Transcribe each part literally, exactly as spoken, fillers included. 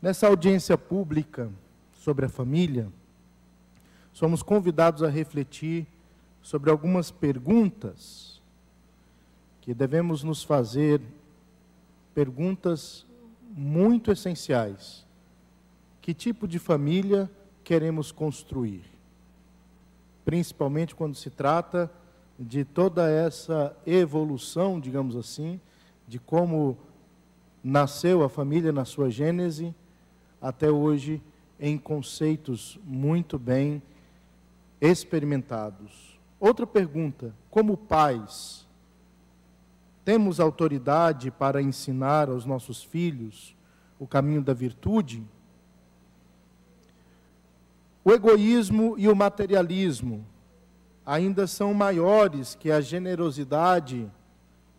Nessa audiência pública sobre a família, somos convidados a refletir sobre algumas perguntas que devemos nos fazer, perguntas muito essenciais. Que tipo de família queremos construir? Principalmente quando se trata de toda essa evolução, digamos assim, de como nasceu a família na sua gênese, até hoje, em conceitos muito bem experimentados. Outra pergunta: como pais, temos autoridade para ensinar aos nossos filhos o caminho da virtude? O egoísmo e o materialismo ainda são maiores que a generosidade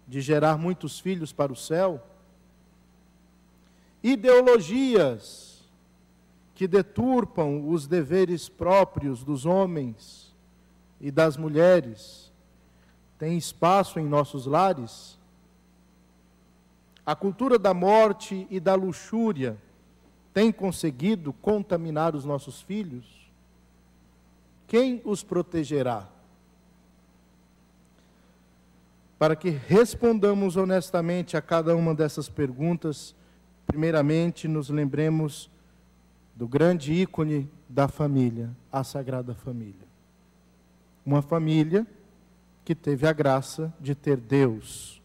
de gerar muitos filhos para o céu? Ideologias que deturpam os deveres próprios dos homens e das mulheres têm espaço em nossos lares? A cultura da morte e da luxúria tem conseguido contaminar os nossos filhos? Quem os protegerá? Para que respondamos honestamente a cada uma dessas perguntas, primeiramente nos lembremos do grande ícone da família, a Sagrada Família. Uma família que teve a graça de ter Deus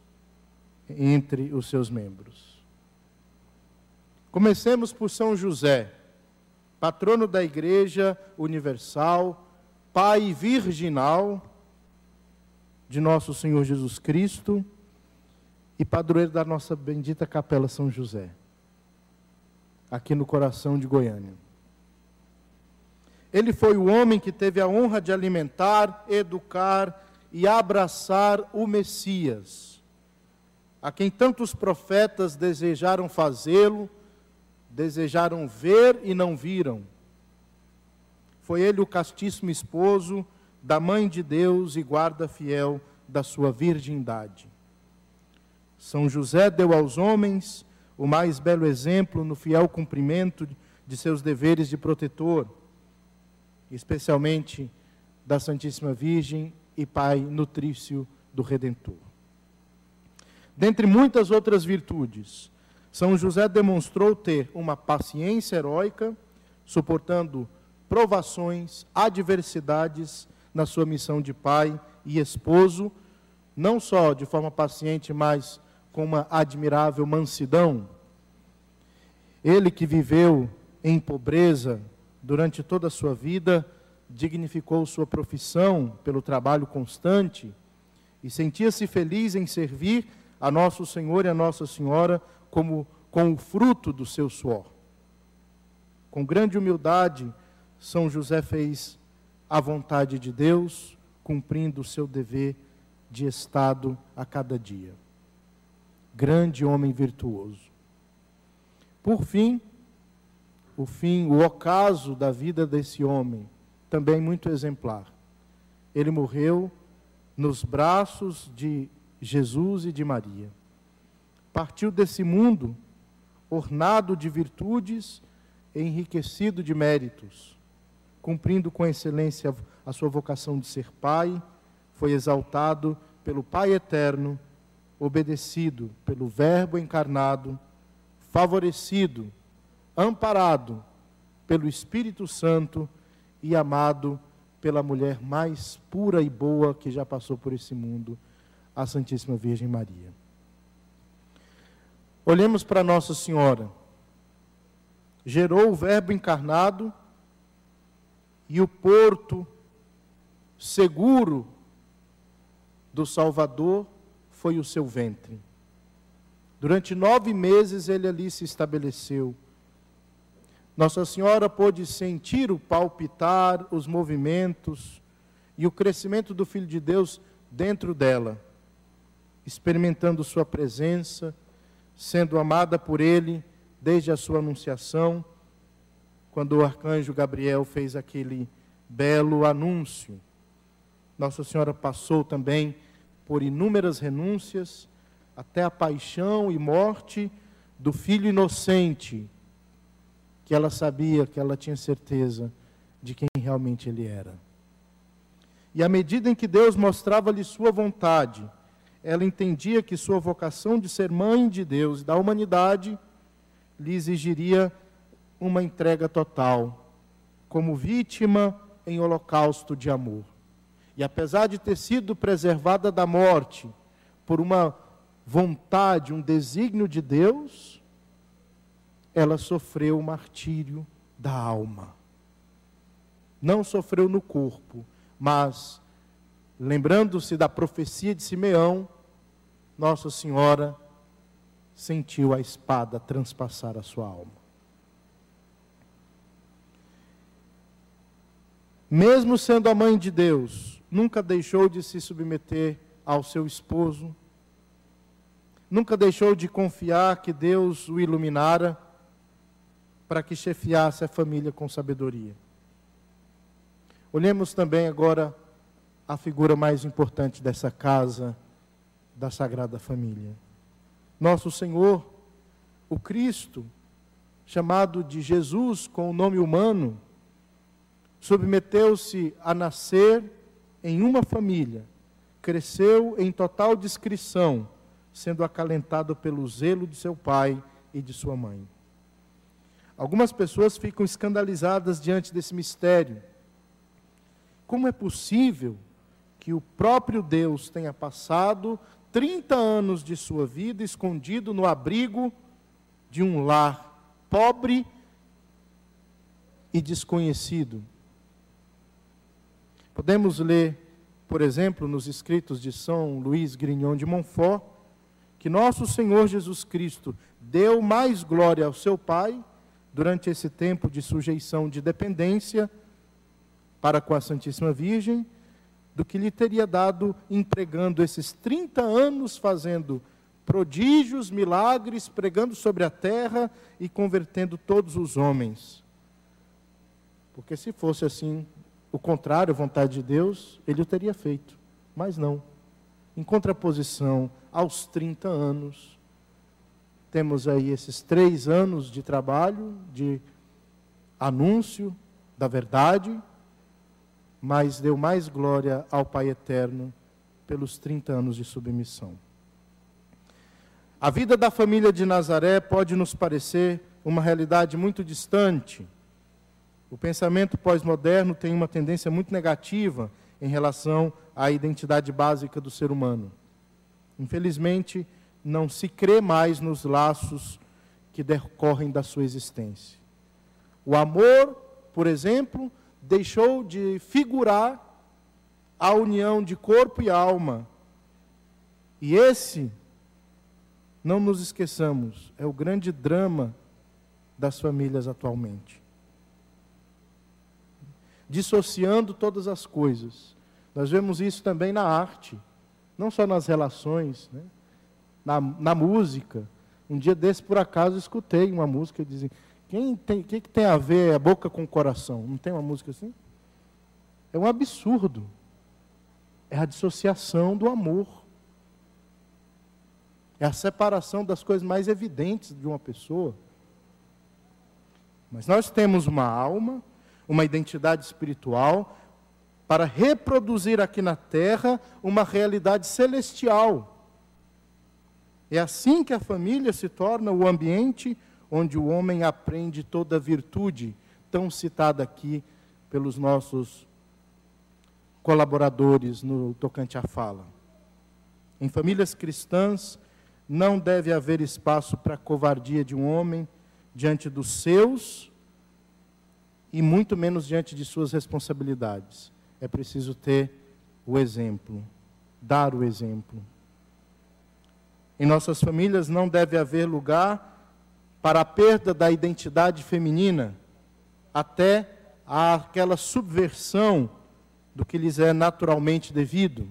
entre os seus membros. Comecemos por São José, patrono da Igreja Universal, Pai virginal de nosso Senhor Jesus Cristo e padroeiro da nossa bendita Capela São José, aqui no coração de Goiânia. Ele foi o homem que teve a honra de alimentar, educar e abraçar o Messias, a quem tantos profetas desejaram fazê-lo, desejaram ver e não viram. Foi ele o castíssimo esposo da Mãe de Deus e guarda fiel da sua virgindade. São José deu aos homens o mais belo exemplo no fiel cumprimento de seus deveres de protetor, especialmente da Santíssima Virgem e Pai nutrício do Redentor. Dentre muitas outras virtudes, São José demonstrou ter uma paciência heróica, suportando provações, adversidades na sua missão de pai e esposo, não só de forma paciente, mas com uma admirável mansidão. Ele que viveu em pobreza durante toda a sua vida, dignificou sua profissão pelo trabalho constante e sentia-se feliz em servir a Nosso Senhor e a Nossa Senhora como, com o fruto do seu suor. Com grande humildade, São José fez a vontade de Deus, cumprindo o seu dever de Estado a cada dia. Grande homem virtuoso. Por fim, o fim, o ocaso da vida desse homem, também muito exemplar. Ele morreu nos braços de Jesus e de Maria. Partiu desse mundo ornado de virtudes, enriquecido de méritos, cumprindo com excelência a sua vocação de ser pai, foi exaltado pelo Pai Eterno, obedecido pelo Verbo encarnado, favorecido, amparado pelo Espírito Santo e amado pela mulher mais pura e boa que já passou por esse mundo, a Santíssima Virgem Maria. Olhemos para Nossa Senhora. Gerou o Verbo encarnado, e o porto seguro do Salvador foi o seu ventre. Durante nove meses ele ali se estabeleceu. Nossa Senhora pôde sentir o palpitar, os movimentos e o crescimento do Filho de Deus dentro dela, experimentando sua presença, sendo amada por ele desde a sua anunciação, quando o arcanjo Gabriel fez aquele belo anúncio. Nossa Senhora passou também por inúmeras renúncias, até a paixão e morte do filho inocente, que ela sabia, que ela tinha certeza de quem realmente ele era. E à medida em que Deus mostrava-lhe sua vontade, ela entendia que sua vocação de ser mãe de Deus e da humanidade lhe exigiria uma entrega total, como vítima em holocausto de amor. E apesar de ter sido preservada da morte por uma vontade, um desígnio de Deus, ela sofreu o martírio da alma. Não sofreu no corpo, mas, lembrando-se da profecia de Simeão, Nossa Senhora sentiu a espada transpassar a sua alma. Mesmo sendo a mãe de Deus, nunca deixou de se submeter ao seu esposo, nunca deixou de confiar que Deus o iluminara para que chefiasse a família com sabedoria. Olhemos também agora a figura mais importante dessa casa, da Sagrada Família. Nosso Senhor, o Cristo, chamado de Jesus com o nome humano, submeteu-se a nascer em uma família, cresceu em total discrição, sendo acalentado pelo zelo de seu pai e de sua mãe. Algumas pessoas ficam escandalizadas diante desse mistério. Como é possível que o próprio Deus tenha passado trinta anos de sua vida escondido no abrigo de um lar pobre e desconhecido? Podemos ler, por exemplo, nos escritos de São Luís Grignon de Monfort, que Nosso Senhor Jesus Cristo deu mais glória ao seu Pai durante esse tempo de sujeição, de dependência para com a Santíssima Virgem, do que lhe teria dado empregando esses trinta anos fazendo prodígios, milagres, pregando sobre a terra e convertendo todos os homens. Porque se fosse assim, o contrário, a vontade de Deus, ele o teria feito, mas não. Em contraposição aos trinta anos, temos aí esses três anos de trabalho, de anúncio da verdade, mas deu mais glória ao Pai Eterno pelos trinta anos de submissão. A vida da família de Nazaré pode nos parecer uma realidade muito distante. O pensamento pós-moderno tem uma tendência muito negativa em relação à identidade básica do ser humano. Infelizmente, não se crê mais nos laços que decorrem da sua existência. O amor, por exemplo, deixou de figurar a união de corpo e alma. E esse, não nos esqueçamos, é o grande drama das famílias atualmente. Dissociando todas as coisas. Nós vemos isso também na arte, não só nas relações, né? na, na música. Um dia desse, por acaso, escutei uma música e dizia: Quem tem, que, que tem a ver a boca com o coração? Não tem uma música assim? É um absurdo. É a dissociação do amor. É a separação das coisas mais evidentes de uma pessoa. Mas nós temos uma alma, uma identidade espiritual, para reproduzir aqui na terra uma realidade celestial. É assim que a família se torna o ambiente onde o homem aprende toda a virtude, tão citada aqui pelos nossos colaboradores no tocante à fala. Em famílias cristãs, não deve haver espaço para a covardia de um homem diante dos seus e muito menos diante de suas responsabilidades. É preciso ter o exemplo, dar o exemplo. Em nossas famílias não deve haver lugar para a perda da identidade feminina, até aquela subversão do que lhes é naturalmente devido,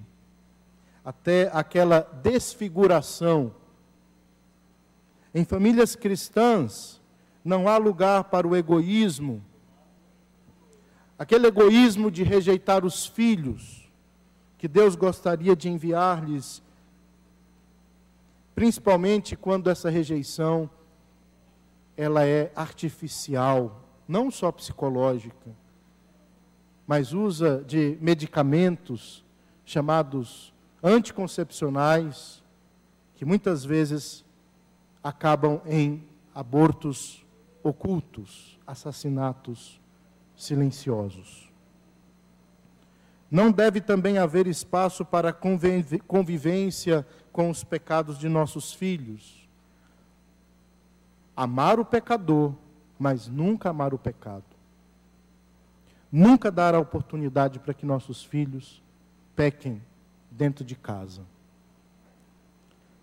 até aquela desfiguração. Em famílias cristãs, não há lugar para o egoísmo, aquele egoísmo de rejeitar os filhos, que Deus gostaria de enviar-lhes, principalmente quando essa rejeição ela é artificial, não só psicológica, mas usa de medicamentos chamados anticoncepcionais, que muitas vezes acabam em abortos ocultos, assassinatos silenciosos. Não deve também haver espaço para convivência com os pecados de nossos filhos. Amar o pecador, mas nunca amar o pecado. Nunca dar a oportunidade para que nossos filhos pequem dentro de casa.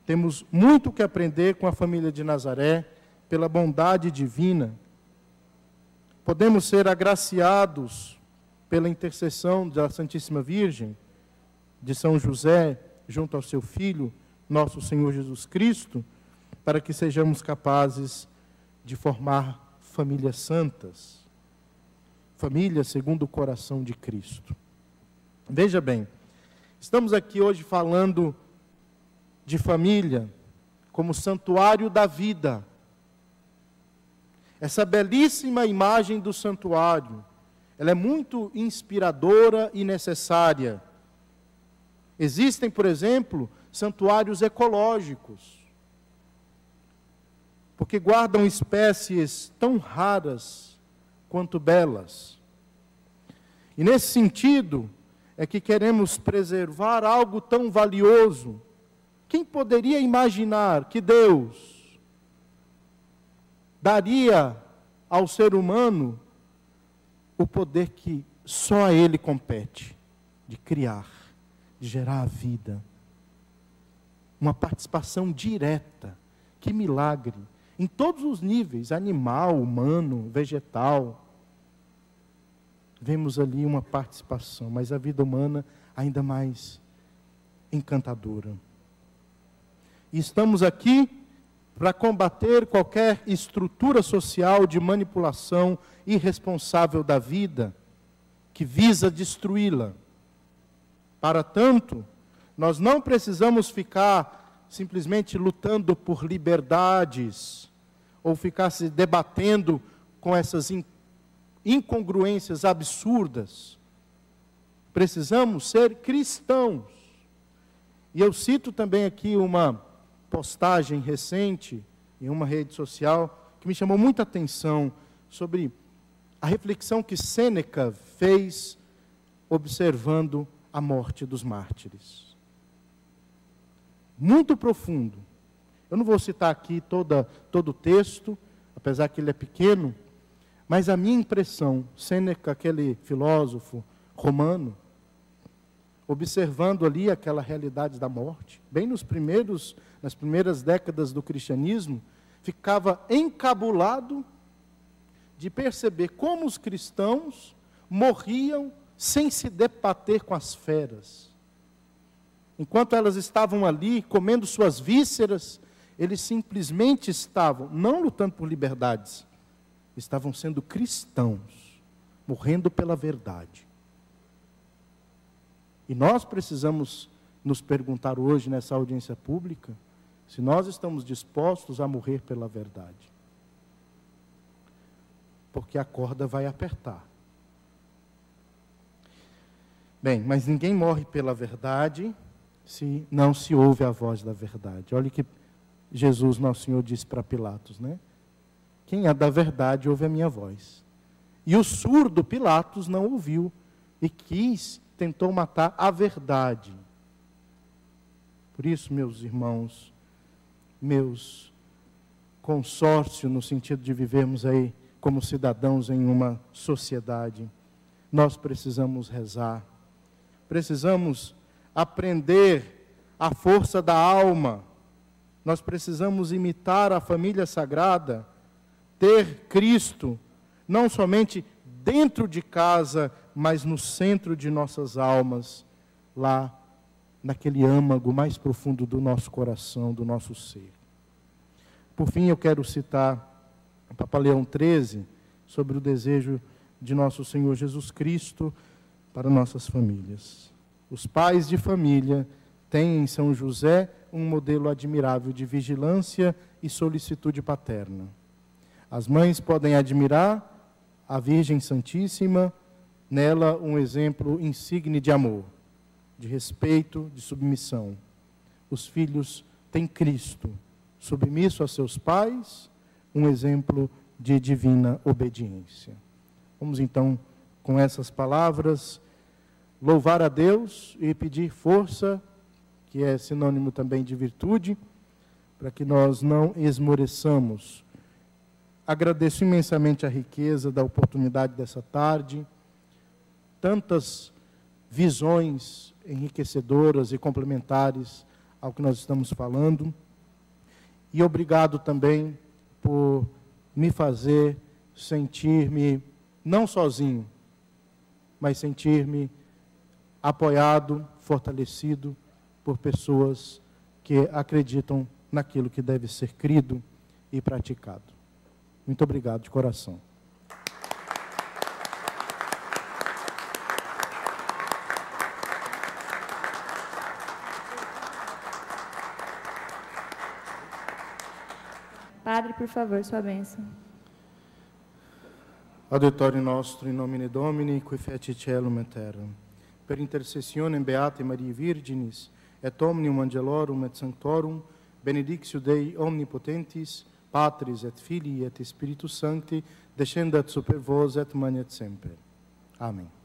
Temos muito que aprender com a família de Nazaré, pela bondade divina. Podemos ser agraciados pela intercessão da Santíssima Virgem, de São José, junto ao seu Filho, nosso Senhor Jesus Cristo, para que sejamos capazes de formar famílias santas, famílias segundo o coração de Cristo. Veja bem, estamos aqui hoje falando de família como santuário da vida. Essa belíssima imagem do santuário, ela é muito inspiradora e necessária. Existem, por exemplo, santuários ecológicos, porque guardam espécies tão raras quanto belas. E nesse sentido, é que queremos preservar algo tão valioso. Quem poderia imaginar que Deus daria ao ser humano o poder que só a ele compete, de criar, de gerar a vida. Uma participação direta, que milagre, em todos os níveis, animal, humano, vegetal. Vemos ali uma participação, mas a vida humana ainda mais encantadora. E estamos aqui para combater qualquer estrutura social de manipulação irresponsável da vida, que visa destruí-la. Para tanto, nós não precisamos ficar simplesmente lutando por liberdades, ou ficar se debatendo com essas incongruências absurdas. Precisamos ser cristãos. E eu cito também aqui uma postagem recente em uma rede social que me chamou muita atenção sobre a reflexão que Sêneca fez observando a morte dos mártires. Muito profundo. Eu não vou citar aqui toda, todo o texto, apesar que ele é pequeno, mas a minha impressão, Sêneca, aquele filósofo romano, observando ali aquela realidade da morte, bem nos primeiros, nas primeiras décadas do cristianismo, ficava encabulado de perceber como os cristãos morriam sem se debater com as feras. Enquanto elas estavam ali, comendo suas vísceras, eles simplesmente estavam, não lutando por liberdades, estavam sendo cristãos, morrendo pela verdade. E nós precisamos nos perguntar hoje, nessa audiência pública, se nós estamos dispostos a morrer pela verdade. Porque a corda vai apertar. Bem, mas ninguém morre pela verdade se não se ouve a voz da verdade. Olha o que Jesus, nosso Senhor, disse para Pilatos, né? Quem é da verdade ouve a minha voz. E o surdo Pilatos não ouviu e quis... tentou matar a verdade. Por isso, meus irmãos, meus consórcios, no sentido de vivermos aí como cidadãos em uma sociedade, nós precisamos rezar, precisamos aprender a força da alma, nós precisamos imitar a família sagrada, ter Cristo, não somente dentro de casa, mas no centro de nossas almas, lá naquele âmago mais profundo do nosso coração, do nosso ser. Por fim, eu quero citar o Papa Leão treze, sobre o desejo de nosso Senhor Jesus Cristo para nossas famílias. Os pais de família têm em São José um modelo admirável de vigilância e solicitude paterna. As mães podem admirar a Virgem Santíssima, nela um exemplo insigne de amor, de respeito, de submissão. Os filhos têm Cristo, submisso a seus pais, um exemplo de divina obediência. Vamos então, com essas palavras, louvar a Deus e pedir força, que é sinônimo também de virtude, para que nós não esmoreçamos. Agradeço imensamente a riqueza da oportunidade dessa tarde, tantas visões enriquecedoras e complementares ao que nós estamos falando, e obrigado também por me fazer sentir-me não sozinho, mas sentir-me apoiado, fortalecido por pessoas que acreditam naquilo que deve ser crido e praticado. Muito obrigado de coração. Padre, por favor, sua bênção. Adiutorium nostro in nomine Domini, qui fecit caelum et terram. Per intercessionem Beatae Mariae Virginis, et omnium angelorum et sanctorum, benedictio Dei omnipotentis, Patris et Filii et Spiritus Sancti, descendat super vos et manet semper. Amém.